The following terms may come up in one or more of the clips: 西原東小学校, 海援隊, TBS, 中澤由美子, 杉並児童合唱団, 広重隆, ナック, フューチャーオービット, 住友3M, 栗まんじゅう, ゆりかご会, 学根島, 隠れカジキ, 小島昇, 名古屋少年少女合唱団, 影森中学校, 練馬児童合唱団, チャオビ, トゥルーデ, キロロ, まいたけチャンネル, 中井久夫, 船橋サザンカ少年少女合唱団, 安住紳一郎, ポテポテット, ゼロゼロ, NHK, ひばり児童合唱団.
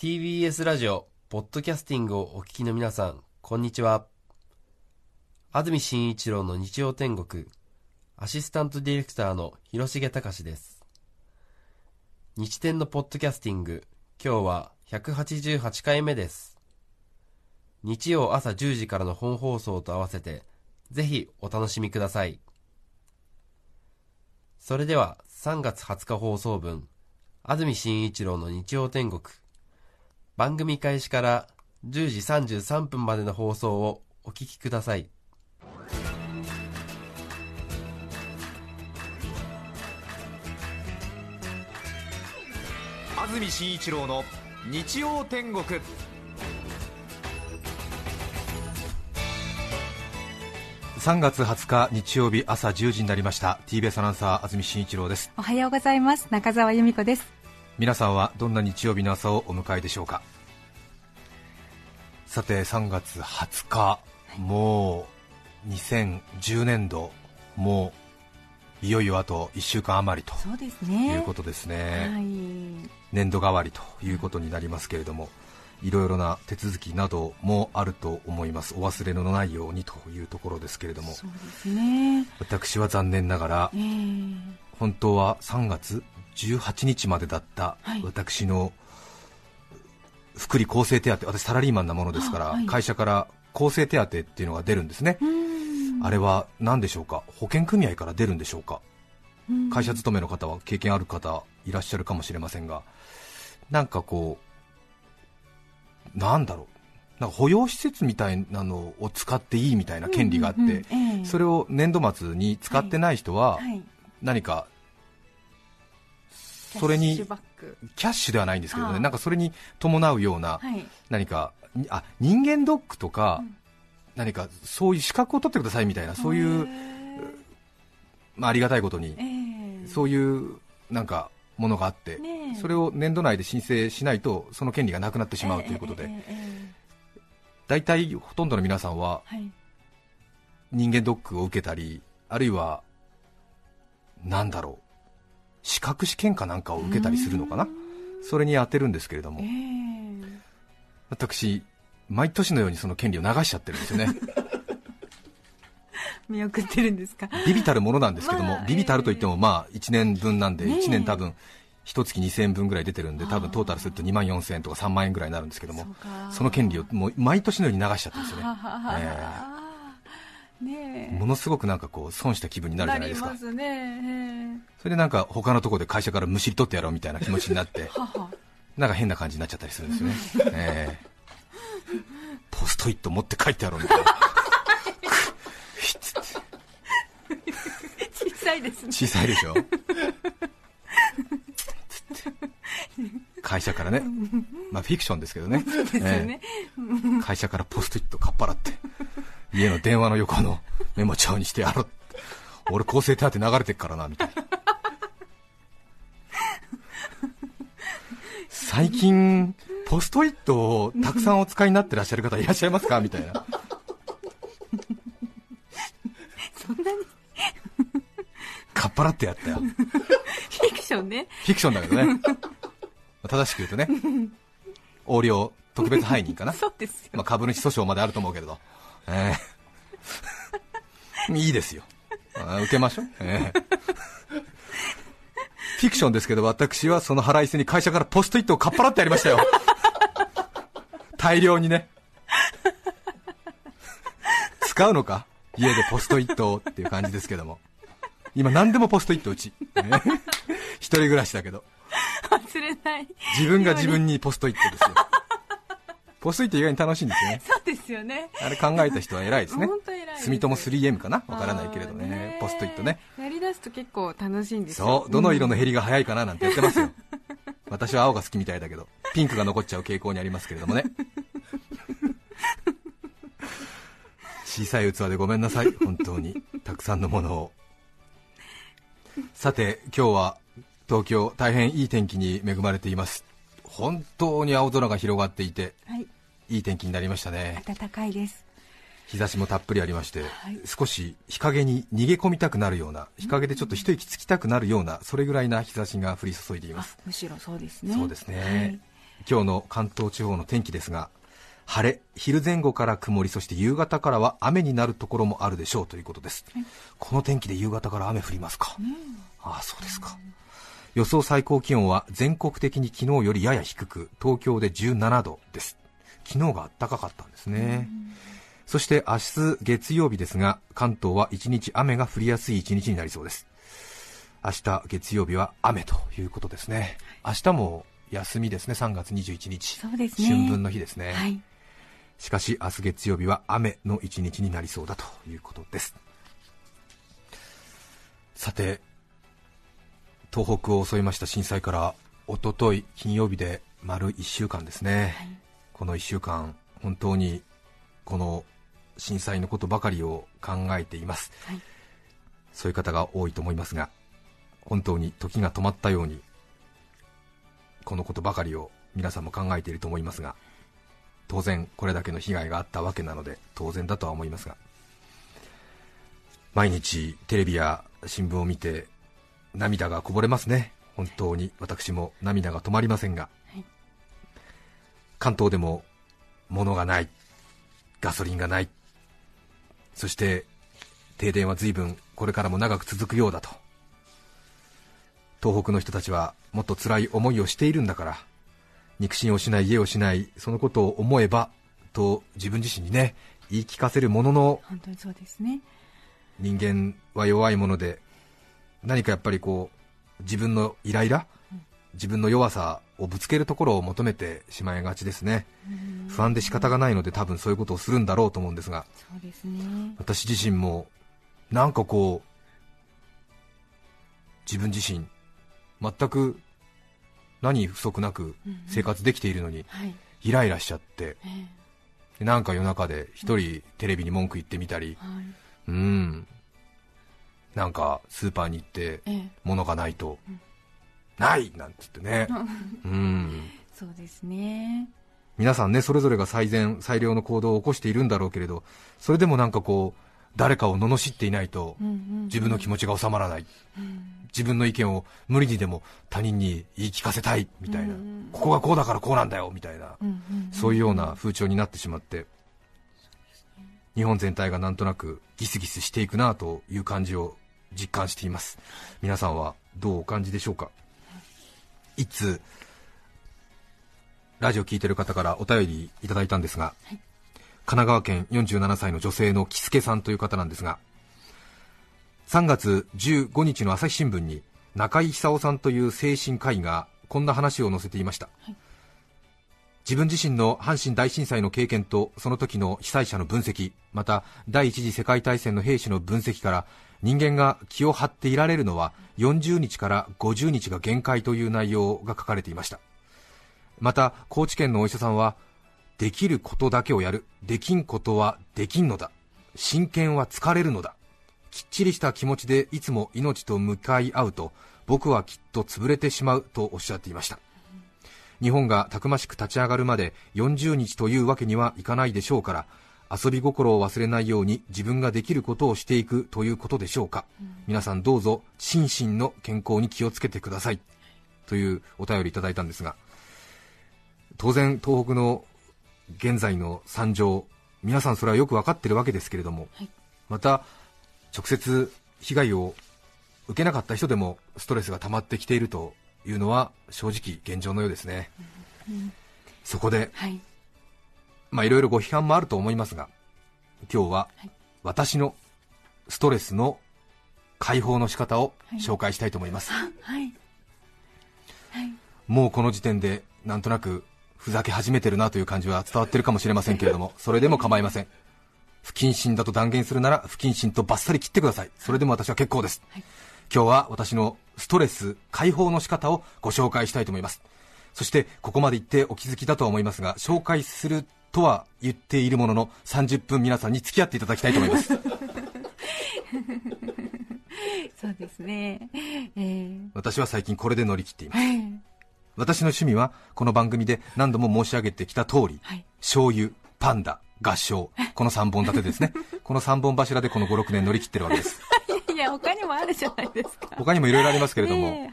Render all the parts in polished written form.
TBS ラジオポッドキャスティングをお聞きの皆さん、こんにちは。安住紳一郎の日曜天国、アシスタントディレクターの広重隆です。日天のポッドキャスティング、今日は188回目です。日曜朝10時からの本放送と合わせてぜひお楽しみください。それでは3月20日放送分、安住紳一郎の日曜天国、番組開始から10時33分までの放送をお聞きください。安住紳一郎の日曜天国。3月20日日曜日朝10時になりました。 TBS アナウンサー安住紳一郎です。おはようございます。中澤由美子です。皆さんはどんな日曜日の朝をお迎えでしょうか。さて3月20日、はい、もう2010年度もういよいよあと1週間余りということですね、はい、年度替わりということになりますけれども、いろいろな手続きなどもあると思います。お忘れのないようにというところですけれども、そうですね、私は残念ながら、本当は3月18日までだった私の福利厚生手当、私サラリーマンなものですから、はい、会社から厚生手当っていうのが出るんですね。あれは何でしょうか。保険組合から出るんでしょうか。会社勤めの方は経験ある方いらっしゃるかもしれませんが、なんかこうなんだろう、なんか保養施設みたいなのを使っていいみたいな権利があって、それを年度末に使ってない人は何かそれにキャッシュではないんですけどね、なんかそれに伴うような、何かあ人間ドックとか、何かそういう資格を取ってくださいみたいな、そういう、まあ、ありがたいことに、そういうなんかものがあって、それを年度内で申請しないとその権利がなくなってしまうということで、大体ほとんどの皆さんは人間ドックを受けたり、あるいはなんだろう、資格試験かなんかを受けたりするのかな、それに当てるんですけれども、私毎年のようにその権利を流しちゃってるんですよね。見送ってるんですか。ビビたるものなんですけども、ビビたるといってもまあ1年分なんで、1年多分1月2000円分ぐらい出てるんで、多分トータルすると2万4000円とか3万円ぐらいになるんですけども、 その権利をもう毎年のように流しちゃってるんですよね。ものすごくなんかこう損した気分になるじゃないですか。なりますね。それでなんか他のところで会社からむしり取ってやろうみたいな気持ちになってなんか変な感じになっちゃったりするんですよね。ポストイット持って帰ってやろうみたいな。小さいですね。小さいでしょ。会社からね、まあフィクションですけどね、会社からポストイットかっぱらって家の電話の横のメモ帳にしてやろう、俺厚生手当流れてっからなみたいな。最近ポストイットをたくさんお使いになってらっしゃる方いらっしゃいますかみたいな。そんなにかっぱらってやったよ。フィクションね、フィクションだけどね。正しく言うとね、横領特別背任かな。そうですよ、まあ、株主訴訟まであると思うけれど、いいですよ、受けましょう、フィクションですけど、私はその腹いせに会社からポストイットをかっぱらってやりましたよ。大量にね。使うのか家でポストイットをっていう感じですけども、今何でもポストイットうち、一人暮らしだけど忘れない、自分が自分にポストイットですよ。ポストイット意外に楽しいんですよね。そうですよね。あれ考えた人は偉いですね。本当偉いです。住友 3M かな、わからないけれどね、ポストイットね、やりだすと結構楽しいんですよ。そう、どの色の減りが早いかななんてやってますよ。私は青が好きみたいだけどピンクが残っちゃう傾向にありますけれどもね。小さい器でごめんなさい、本当にたくさんのものを。さて今日は東京大変いい天気に恵まれています。本当に青空が広がっていて、いい天気になりましたね。暖かいです。日差しもたっぷりありまして、はい、少し日陰に逃げ込みたくなるような、日陰でちょっと一息つきたくなるような、それぐらいな日差しが降り注いでいます。むしろそうですね。そうですね、はい、今日の関東地方の天気ですが、晴れ、昼前後から曇り、そして夕方からは雨になるところもあるでしょうということです、はい、この天気で夕方から雨降りますか、うん、ああそうですか、うん、予想最高気温は全国的に昨日よりやや低く、東京で17度です。昨日が暖かかったんですね、うん、そして明日月曜日ですが、関東は一日雨が降りやすい一日になりそうです。明日月曜日は雨ということですね。明日も休みですね。3月21日そうです、ね、春分の日ですね、はい、しかし明日月曜日は雨の一日になりそうだということです。さて、東北を襲いました震災からおととい金曜日で丸1週間ですね、はい、この1週間本当にこの震災のことばかりを考えています、はい、そういう方が多いと思いますが、本当に時が止まったようにこのことばかりを皆さんも考えていると思いますが、当然これだけの被害があったわけなので当然だとは思いますが、毎日テレビや新聞を見て涙がこぼれますね。本当に私も涙が止まりませんが、はい、関東でも物がない、ガソリンがない、そして停電は随分これからも長く続くようだと、東北の人たちはもっと辛い思いをしているんだから、肉親をしない、家をしない、そのことを思えばと自分自身にね言い聞かせるものの、本当にそうですね、人間は弱いもので、何かやっぱりこう自分のイライラ、自分の弱さをぶつけるところを求めてしまいがちですね。不安で仕方がないので多分そういうことをするんだろうと思うんですが、そうですね、私自身もなんかこう自分自身全く何不足なく生活できているのにイライラしちゃって、はい、なんか夜中で一人テレビに文句言ってみたり、はい、なんかスーパーに行って物がないと、ないなんて言ってねそうですね、皆さんねそれぞれが最良の行動を起こしているんだろうけれど、それでもなんかこう誰かを罵っていないと自分の気持ちが収まらない、うんうん、自分の意見を無理にでも他人に言い聞かせたいみたいな、うん、ここがこうだからこうなんだよみたいな、うんうんうん、そういうような風潮になってしまって、日本全体がなんとなくギスギスしていくなという感じを実感しています。皆さんはどうお感じでしょうか。いつラジオ聞いてる方からお便りいただいたんですが、はい、神奈川県47歳の女性の木助さんという方なんですが、3月15日の朝日新聞に中井久夫さんという精神科医がこんな話を載せていました、はい、自分自身の阪神大震災の経験とその時の被災者の分析、また第一次世界大戦の兵士の分析から、人間が気を張っていられるのは40日から50日が限界という内容が書かれていました。また高知県のお医者さんは、できることだけをやる、できんことはできんのだ、真剣は疲れるのだ、きっちりした気持ちでいつも命と向かい合うと僕はきっと潰れてしまうとおっしゃっていました。日本がたくましく立ち上がるまで40日というわけにはいかないでしょうから、遊び心を忘れないように自分ができることをしていくということでしょうか、うん、皆さんどうぞ心身の健康に気をつけてくださいというお便りいただいたんですが、当然東北の現在の惨状、皆さんそれはよく分かっているわけですけれども、はい、また直接被害を受けなかった人でもストレスが溜まってきているというのは正直現状のようですね、うんうん、そこで、はい、いろいろご批判もあると思いますが、今日は私のストレスの解放の仕方を紹介したいと思います、はいはいはい、もうこの時点でなんとなくふざけ始めてるなという感じは伝わってるかもしれませんけれども、それでも構いません。不謹慎だと断言するなら不謹慎とバッサリ切ってください。それでも私は結構です、はい、今日は私のストレス解放の仕方をご紹介したいと思います。そしてここまで言ってお気づきだとは思いますが、紹介するとは言っているものの30分皆さんに付き合っていただきたいと思いますそうですね、私は最近これで乗り切っています、私の趣味はこの番組で何度も申し上げてきた通り、はい、醤油、パンダ、合唱、この3本立てですねこの3本柱でこの 5,6 年乗り切ってるわけですいや他にもあるじゃないですか。他にもいろいろありますけれども、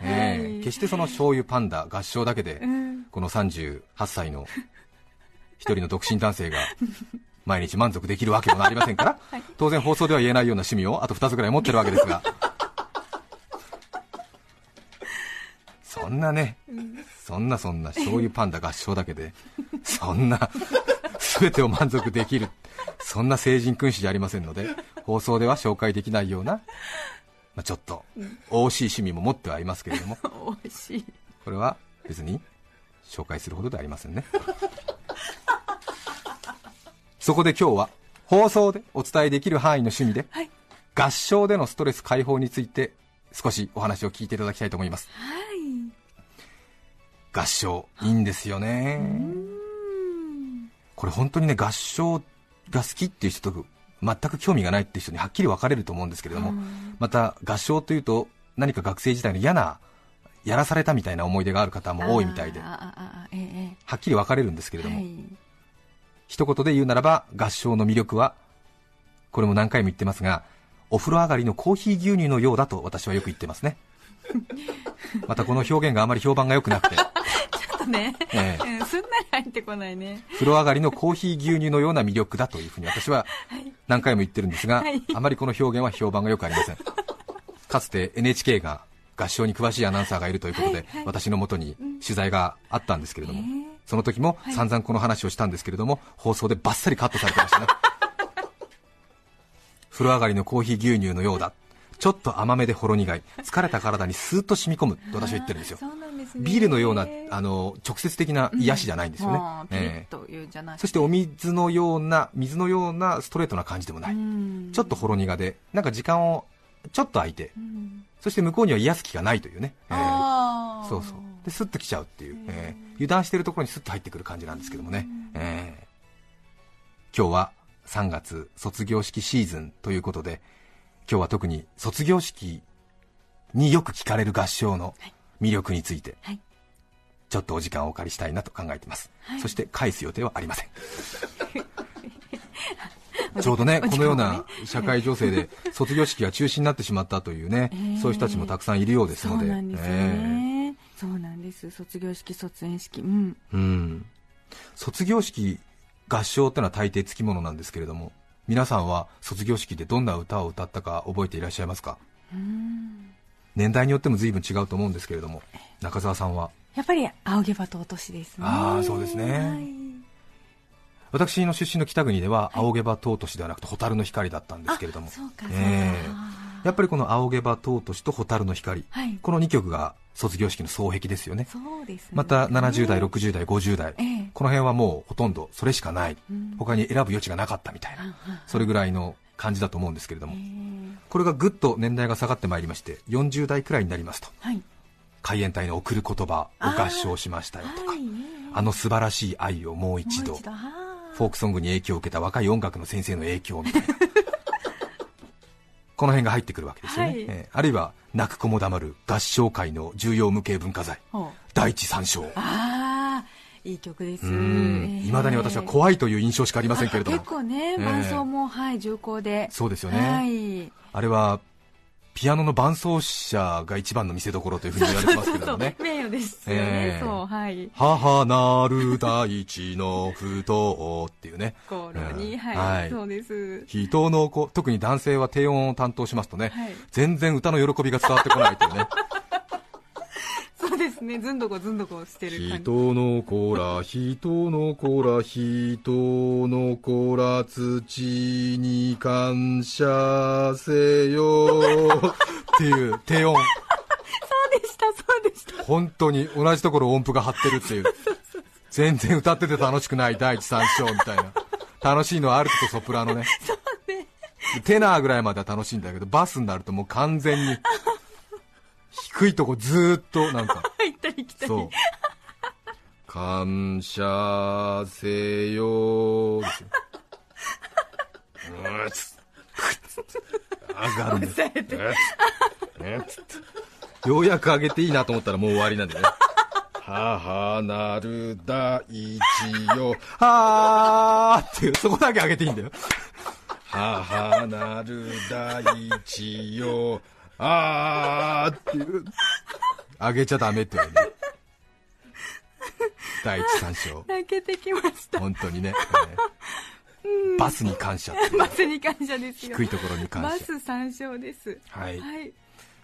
決してその醤油パンダ合唱だけで、この38歳の一人の独身男性が毎日満足できるわけもありませんから、はい、当然放送では言えないような趣味をあと2つぐらい持ってるわけですがそんなね、そんな醤油パンダ合唱だけでそんな全てを満足できる、そんな聖人君子じゃありませんので、放送では紹介できないような、ちょっと惜しい趣味も持ってはいますけれども、これは別に紹介するほどではありませんねそこで今日は放送でお伝えできる範囲の趣味で、はい、合唱でのストレス解放について少しお話を聞いていただきたいと思います、はい、合唱いいんですよね。これ本当にね、合唱が好きっていう人と全く興味がないっていう人にはっきり分かれると思うんですけれども、また合唱というと何か学生時代の嫌な、やらされたみたいな思い出がある方も多いみたいで、はっきり分かれるんですけれども、はい、一言で言うならば合唱の魅力は、これも何回も言ってますが、お風呂上がりのコーヒー牛乳のようだと私はよく言ってますねまたこの表現があまり評判が良くなくてちょっとね、すんなり入ってこないね。風呂上がりのコーヒー牛乳のような魅力だというふうに私は何回も言ってるんですが、はい、あまりこの表現は評判が良くありませんかつて NHK が合唱に詳しいアナウンサーがいるということで、はいはい、私のもとに取材があったんですけれども、その時も散々この話をしたんですけれども、放送でバッサリカットされてましたね風呂上がりのコーヒー牛乳のようだ、ちょっと甘めでほろ苦い、疲れた体にスーッと染み込むと私は言ってるんですよ。そうなんですね。ビールのような直接的な癒しじゃないんですよね、そしてお水のようなストレートな感じでもない、ちょっとほろ苦で、なんか時間をちょっと空いて、そして向こうには癒す気がないというね、そうそう、でスッと来ちゃうっていう、油断しているところにスッと入ってくる感じなんですけどもね、今日は3月卒業式シーズンということで、今日は特に卒業式によく聞かれる合唱の魅力について、はい、ちょっとお時間をお借りしたいなと考えています、はい、そして返す予定はありませんちょうどね、このような社会情勢で卒業式が中止になってしまったというね、そういう人たちもたくさんいるようですので、そうなんですよね、そうなんです。卒業式、卒園式、卒業式合唱ってのは大抵つきものなんですけれども、皆さんは卒業式でどんな歌を歌ったか覚えていらっしゃいますか？年代によっても随分違うと思うんですけれども、中澤さんはやっぱり仰げば尊しですね。あ、そうですね、はい、私の出身の北国では仰げば尊しではなくて蛍の光だったんですけれども、やっぱりこの仰げば尊しと蛍の光、はい、この2曲が卒業式の双璧ですよね。そうですね。また70代、60代、50代、この辺はもうほとんどそれしかない、他に選ぶ余地がなかったみたいな、それぐらいの感じだと思うんですけれども、これがぐっと年代が下がってまいりまして、40代くらいになりますと、はい、海援隊の贈る言葉を合唱しましたよとか、あの素晴らしい愛をもう一度、フォークソングに影響を受けた若い音楽の先生の影響みたいなこの辺が入ってくるわけですよね、はい、あるいは泣く子も黙る合唱界の重要無形文化財第一三章、いい曲です。いまだに私は怖いという印象しかありませんけれども、結構ね、伴奏も、はい、重厚で、そうですよね、はい、あれはピアノの伴奏者が一番の見せ所というふうに言われてますけどね、名誉ですよね。そう、はい、母なる大地の不動っていうね、心に、はい、そうです。人の子、特に男性は低音を担当しますとね、はい、全然歌の喜びが伝わってこないというね。そうですね、ずんどこずんどこしてる感じ。人の子ら、人の子ら、人の子ら、土に感謝せよっていう低音。そうでした、そうでした。本当に同じところ音符が張ってるっていう。全然歌ってて楽しくない第一三章みたいな。楽しいのはアルトとソプラノね。そうね。テナーぐらいまでは楽しいんだけど、バスになるともう完全に。低いとこずーっとなんか行ったり来たり、そう感謝せよー上がるんですようやく上げていいなと思ったらもう終わりなんでね母なる大地よはーっていう、そこだけ上げていいんだよ。母なる大地よあーっていう、上げちゃダメって言うね。第一三章泣けてきました、本当にね。バスに感謝ってバスに感謝ですよ。低いところに感謝、バス三章です。はい、はい、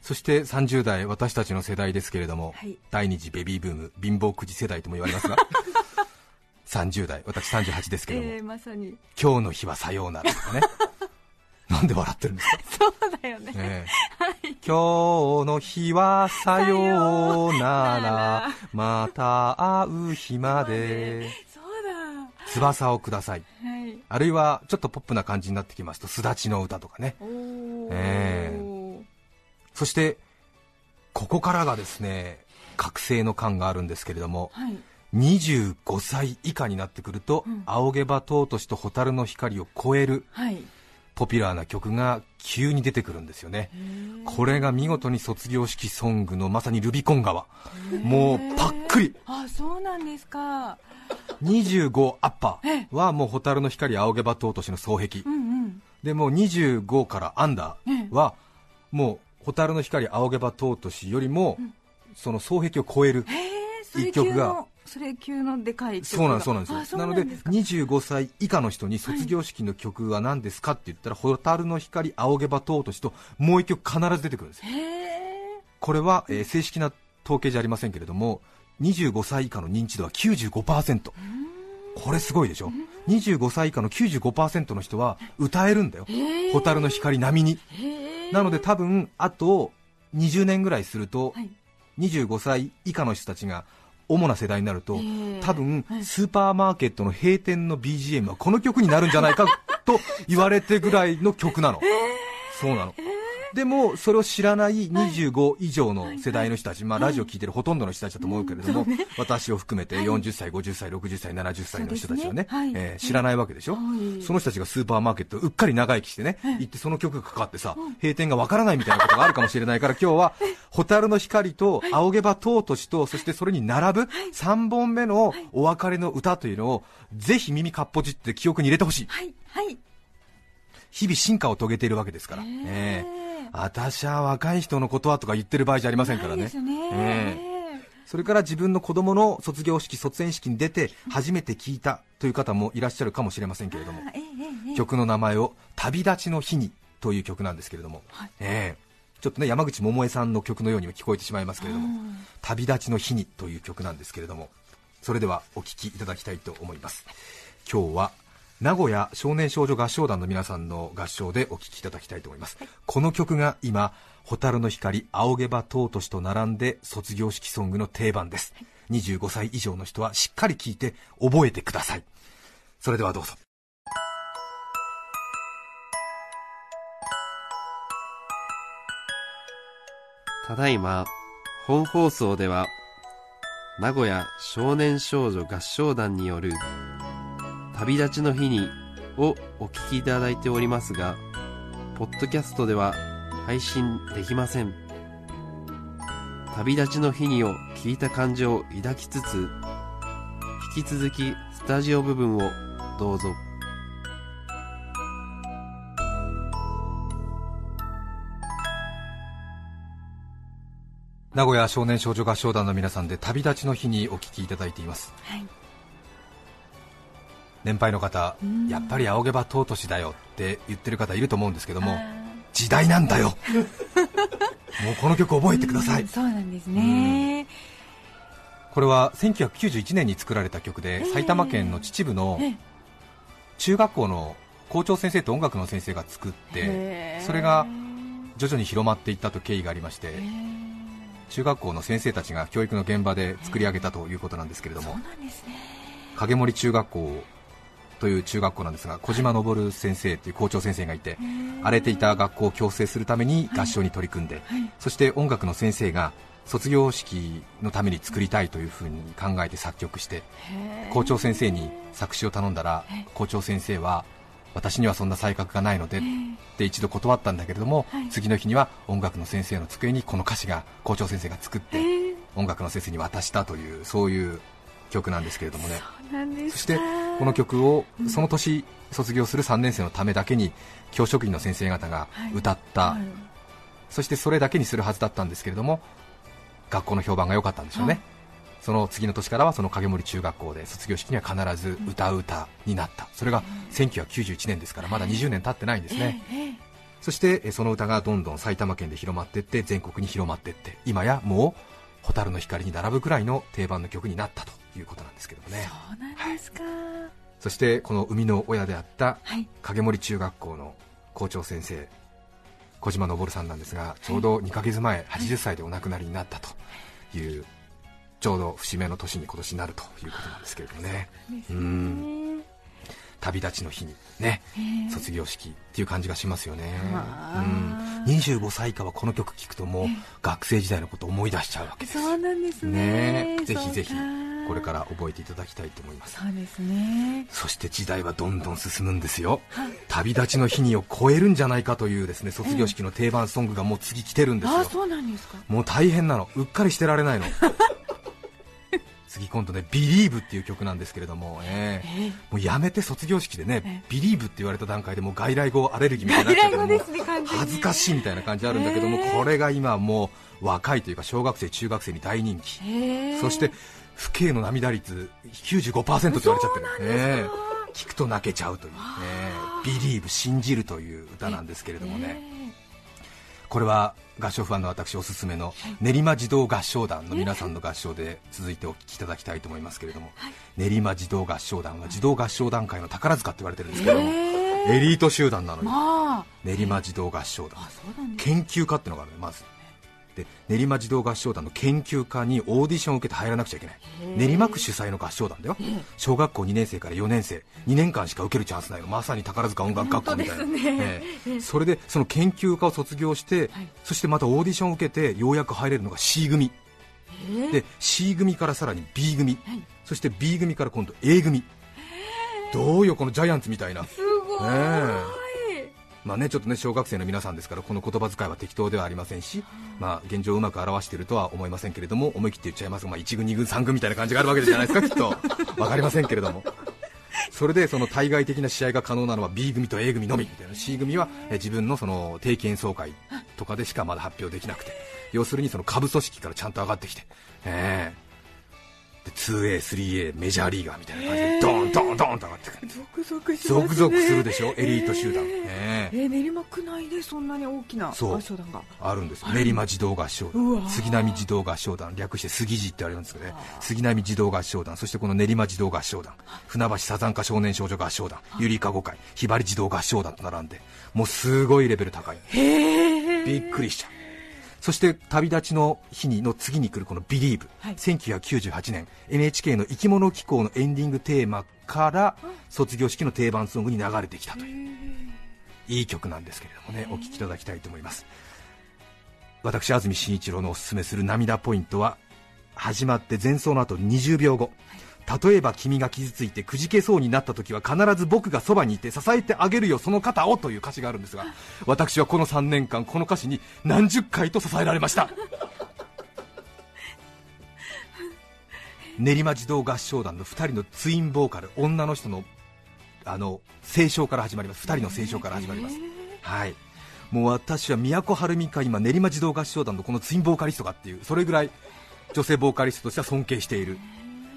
そして30代、私たちの世代ですけれども、はい、第二次ベビーブーム、貧乏くじ世代とも言われますが30代、私38ですけれども、まさに今日の日はさようならとかねなんで笑ってるんですか。そうだよね、はい、今日の日はさようならまた会う日まで、そうだ、翼をください、はい、あるいはちょっとポップな感じになってきますと、すだちの歌とかね、そしてここからがですね、覚醒の感があるんですけれども、はい、25歳以下になってくると、仰げば尊しと蛍の光を超える、はい、ポピュラーな曲が急に出てくるんですよね。これが見事に卒業式ソングのまさにルビコン川、もうパックリ。あ、そうなんですか。25アッパーはもう蛍の光、仰げば尊しの双璧、うんうん、でもう25からアンダーはもう蛍の光、仰げば尊しよりもその双璧を超える一曲が、それ級のでかい曲。そうなんですよ。なので25歳以下の人に卒業式の曲は何ですかって言ったら、蛍の光、仰げば尊しともう一曲必ず出てくるんですよ。これは、正式な統計じゃありませんけれども、25歳以下の認知度は 95%。 これすごいでしょ。25歳以下の 95% の人は歌えるんだよ、蛍の光並みに。なので多分あと20年ぐらいすると、はい、25歳以下の人たちが主な世代になると、多分スーパーマーケットの閉店の BGM はこの曲になるんじゃないかと言われてぐらいの曲なの、そうなの。でもそれを知らない25以上の世代の人たち、まあ、ラジオ聴いてるほとんどの人たちだと思うけれども、うん、私を含めて40歳、50歳、60歳、70歳の人たちはね、知らないわけでしょ、その人たちがスーパーマーケットをうっかり長生きしてね、行ってその曲がかかってさ、閉店がわからないみたいなことがあるかもしれないから、今日は蛍の光と仰げば尊しと、そしてそれに並ぶ3本目のお別れの歌というのをぜひ耳かっぽじって記憶に入れてほしい。はい、はい、日々進化を遂げているわけですから、私は若い人のことはとか言ってる場合じゃありませんからね。それから自分の子供の卒業式、卒園式に出て初めて聞いたという方もいらっしゃるかもしれませんけれども、曲の名前を旅立ちの日にという曲なんですけれども、はい、ちょっとね、山口百恵さんの曲のようにも聞こえてしまいますけれども、旅立ちの日にという曲なんですけれども、それではお聴きいただきたいと思います。今日は名古屋少年少女合唱団の皆さんの合唱でお聴きいただきたいと思います。この曲が今、蛍の光、仰げば尊しと並んで卒業式ソングの定番です。25歳以上の人はしっかり聴いて覚えてください。それではどうぞ。ただいま本放送では、名古屋少年少女合唱団による旅立ちの日にをお聞きいただいておりますが、ポッドキャストでは配信できません。旅立ちの日にを聞いた感情を抱きつつ、引き続きスタジオ部分をどうぞ。名古屋少年少女合唱団の皆さんで旅立ちの日にお聞きいただいています。はい、年配の方、やっぱり仰げば尊しだよって言ってる方いると思うんですけども、時代なんだよもうこの曲覚えてください。そうなんですね。これは1991年に作られた曲で、埼玉県の秩父の中学校の校長先生と音楽の先生が作って、それが徐々に広まっていったと経緯がありまして、中学校の先生たちが教育の現場で作り上げたということなんですけれども、影森中学校という中学校なんですが、小島昇先生という校長先生がいて、荒れていた学校を矯正するために合唱に取り組んで、そして音楽の先生が卒業式のために作りたいというふうに考えて作曲して、校長先生に作詞を頼んだら、校長先生は私にはそんな才覚がないのでって一度断ったんだけれども、次の日には音楽の先生の机にこの歌詞が校長先生が作って音楽の先生に渡したという、そういう曲なんですけれどもね。 そしてこの曲をその年卒業する3年生のためだけに教職員の先生方が歌った、はい、そしてそれだけにするはずだったんですけれども、学校の評判が良かったんでしょうね、はい、その次の年からはその影森中学校で卒業式には必ず歌う歌になった。それが1991年ですから、まだ20年経ってないんですね、そしてその歌がどんどん埼玉県で広まっていって、全国に広まっていって、今やもう蛍の光に並ぶくらいの定番の曲になったということなんですけどもね。そうなんですか、はい、そしてこの生みの親であった影森中学校の校長先生、小島昇さんなんですが、ちょうど2ヶ月前、80歳でお亡くなりになったという、ちょうど節目の年に今年になるということなんですけれどもね。うん、旅立ちの日にね、卒業式っていう感じがしますよね、うん、25歳以下はこの曲聴くともう学生時代のことを思い出しちゃうわけです。そうなんですね、ぜひぜひこれから覚えていただきたいと思います。そうですね。そして時代はどんどん進むんですよ、はい、旅立ちの日にを超えるんじゃないかというですね、卒業式の定番ソングがもう次来てるんですよ。あ、そうなんですか。もう大変なの、うっかりしてられないの次今度ね、ビリーブっていう曲なんですけれども、もうやめて、卒業式でね、ビリーブって言われた段階でもう外来語アレルギーみたいになっちゃうけど、も恥ずかしいみたいな感じあるんだけども、これが今もう若いというか小学生中学生に大人気、そして父兄の涙率 95% と言われちゃってる、聞くと泣けちゃうという、ビリーブ、信じるという歌なんですけれどもね、これは合唱ファンの私おすすめの練馬児童合唱団の皆さんの合唱で続いてお聴きいただきたいと思いますけれども、練馬児童合唱団は児童合唱団界の宝塚って言われてるんですけども、エリート集団なのに、練馬児童合唱団研究家ってのがあるね、まずで練馬児童合唱団の研究家にオーディションを受けて入らなくちゃいけない。練馬区主催の合唱団だよ。小学校2年生から4年生2年間しか受けるチャンスないの、まさに宝塚音楽学校みたいな、それでその研究家を卒業して、はい、そしてまたオーディションを受けてようやく入れるのが C 組、で C 組からさらに B 組、はい、そして B 組から今度 A 組、どうよこのジャイアンツみたいな、すごい、まあね、ちょっとね、小学生の皆さんですからこの言葉遣いは適当ではありませんし、まあ、現状をうまく表しているとは思いませんけれども、思い切って言っちゃいますが、まあ、1軍2軍3軍みたいな感じがあるわけじゃないですかきっと分かりませんけれども、それでその対外的な試合が可能なのは B 組と A 組のみみたいな、 C 組は自分のその定期演奏会とかでしかまだ発表できなくて、要するにその下部組織からちゃんと上がってきて、2A、3A、メジャーリーガーみたいな感じでドーンドーンドーンと上がってくる、ゾクゾクするでしょ、エリート集団、練馬区内でそんなに大きな合唱団があるんです。練馬児童合唱団、杉並児童合唱団、略して杉児ってあるんですけどね、杉並児童合唱団、そしてこの練馬児童合唱団、船橋サザンカ少年少女合唱団、ゆりかご会、ひばり児童合唱団と並んで、もうすごいレベル高い、びっくりしちゃう。そして旅立ちの日にの次に来るこのビリーブ、1998年 NHK の生き物紀行のエンディングテーマから卒業式の定番ソングに流れてきたという、いい曲なんですけれどもね、お聴きいただきたいと思います。私安住紳一郎のおすすめする涙ポイントは、始まって前奏の後20秒後、例えば君が傷ついてくじけそうになった時は必ず僕がそばにいて支えてあげるよその肩を、という歌詞があるんですが、私はこの3年間この歌詞に何十回と支えられました練馬児童合唱団の2人のツインボーカル、女の人の声唱から始まります、2人の声唱から始まります、はい、もう私は宮古春美か今練馬児童合唱団のこのツインボーカリストかっていう、それぐらい女性ボーカリストとしては尊敬している、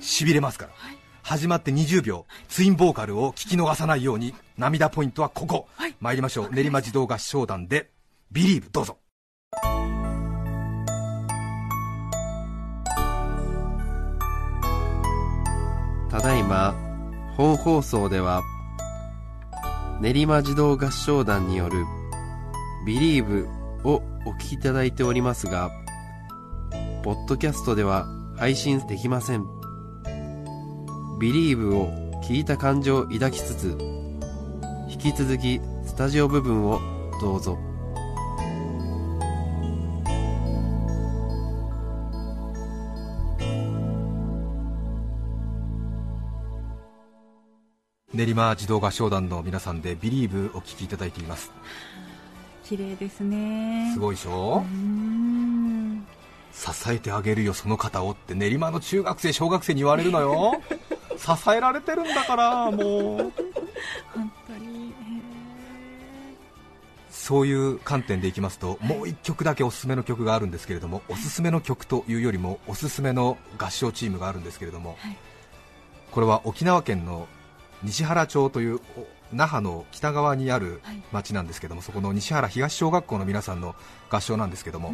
痺れますから、始まって20秒、ツインボーカルを聞き逃さないように、涙ポイントはここ、参りましょう、練馬児童合唱団でビリーブ、どうぞ。ただいま本放送では練馬児童合唱団によるビリーブをお聞きいただいておりますが、ポッドキャストでは配信できません。ビリーブを聞いた感情を抱きつつ、引き続きスタジオ部分をどうぞ。練馬児童合唱団の皆さんでビリーブお聴きいただいています。綺麗ですね、すごいでしょ。支えてあげるよその方をって練馬の中学生小学生に言われるのよ支えられてるんだからもう本当に、そういう観点でいきますと、もう1曲だけおすすめの曲があるんですけれども、おすすめの曲というよりもおすすめの合唱チームがあるんですけれども、これは沖縄県の西原町という那覇の北側にある町なんですけども、そこの西原東小学校の皆さんの合唱なんですけども、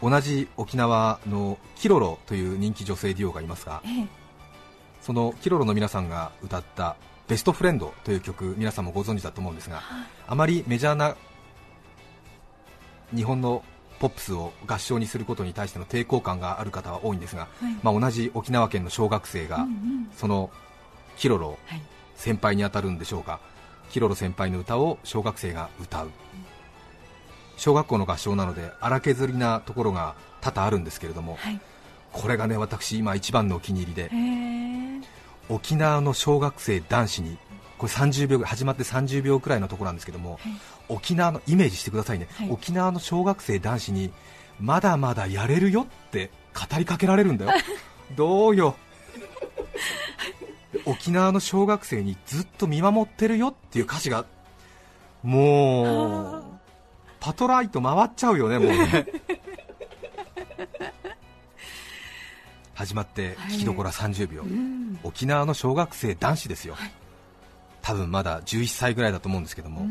同じ沖縄のキロロという人気女性デュオがいますが、そのキロロの皆さんが歌ったベストフレンドという曲、皆さんもご存知だと思うんですが、あまりメジャーな日本のポップスを合唱にすることに対しての抵抗感がある方は多いんですが、同じ沖縄県の小学生がそのキロロ先輩に当たるんでしょうか、キロロ先輩の歌を小学生が歌う、小学校の合唱なので荒削りなところが多々あるんですけれども、これがね、私今一番のお気に入りで、沖縄の小学生男子に、これ30秒始まって30秒くらいのところなんですけども、沖縄のイメージしてくださいね、沖縄の小学生男子にまだまだやれるよって語りかけられるんだよどうよ沖縄の小学生にずっと見守ってるよっていう歌詞が、もうパトライト回っちゃうよね、もうね始まって聞きどころは30秒、沖縄の小学生男子ですよ、多分まだ11歳ぐらいだと思うんですけども、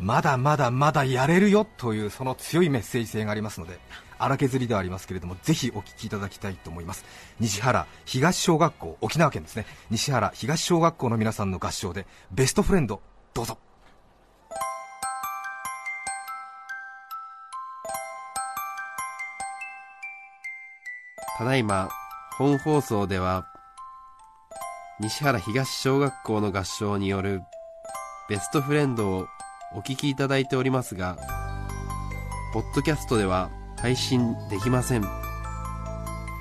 まだまだまだやれるよというその強いメッセージ性がありますので、荒削りではありますけれども、ぜひお聞きいただきたいと思います。西原東小学校、沖縄県ですね、西原東小学校の皆さんの合唱でベストフレンド、どうぞ。ただいま本放送では西原東小学校の合唱によるベストフレンドをお聞きいただいておりますが、ポッドキャストでは配信できません。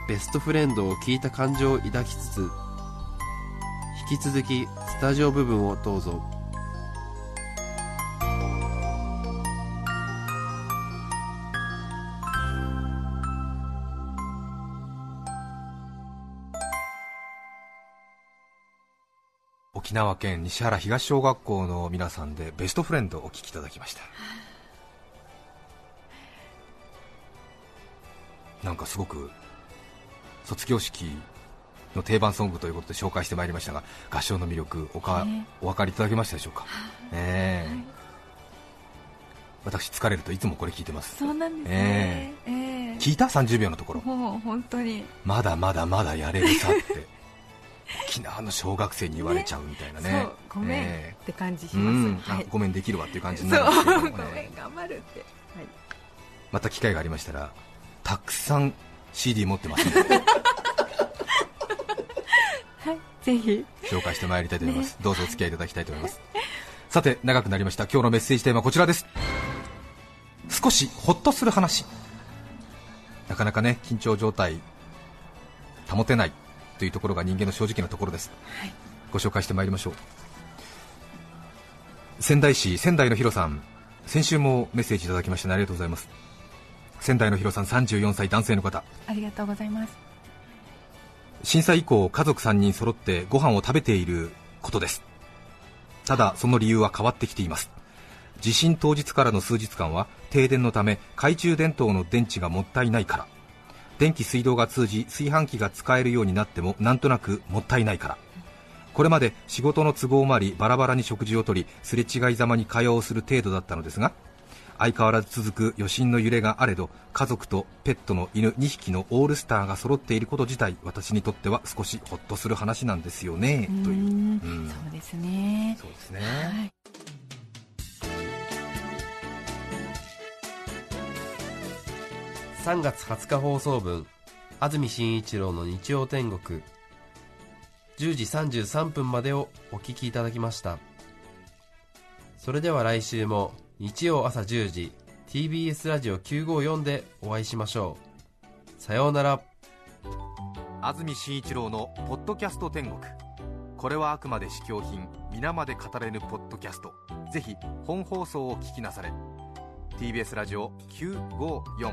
ベストフレンドを聞いた感情を抱きつつ、引き続きスタジオ部分をどうぞ。沖縄県西原東小学校の皆さんでベストフレンドをお聞きいただきました。なんかすごく卒業式の定番ソングということで紹介してまいりましたが、合唱の魅力お分かりいただけましたでしょうか、私疲れるといつもこれ聞いてます。そうなんですね、聞いた30秒のところ、もう本当にまだまだまだやれるさって沖縄の小学生に言われちゃうみたいなね、そうごめん、って感じします、ごめんできるわっていう感じになるんですけども、ね、ごめん頑張るって、また機会がありましたらたくさん CD 持ってますので、ぜひ紹介してまいりたいと思います、どうぞお付き合いいただきたいと思いますさて長くなりました。今日のメッセージテーマはこちらです。少しホッとする話。なかなかね、緊張状態保てないというところが人間の正直なところです、ご紹介してまいりましょう。仙台市、仙台のヒロさん、先週もメッセージいただきまして、ありがとうございます。仙台のヒロさん、34歳男性の方、ありがとうございます。震災以降、家族3人揃ってご飯を食べていることです。ただその理由は変わってきています。地震当日からの数日間は停電のため、懐中電灯の電池がもったいないから、電気水道が通じ炊飯器が使えるようになってもなんとなくもったいないから、これまで仕事の都合もありバラバラに食事をとり、すれ違いざまに会話をする程度だったのですが、相変わらず続く余震の揺れがあれど、家族とペットの犬2匹のオールスターが揃っていること自体、私にとっては少しホッとする話なんですよね、という、そうですね、そうですね、3月20日放送分、安住紳一郎の日曜天国、10時33分までをお聞きいただきました。それでは来週も日曜朝10時 TBS ラジオ954でお会いしましょう。さようなら。安住紳一郎のポッドキャスト天国、これはあくまで試供品、皆まで語れぬポッドキャスト、ぜひ本放送を聞きなされ。 TBS ラジオ954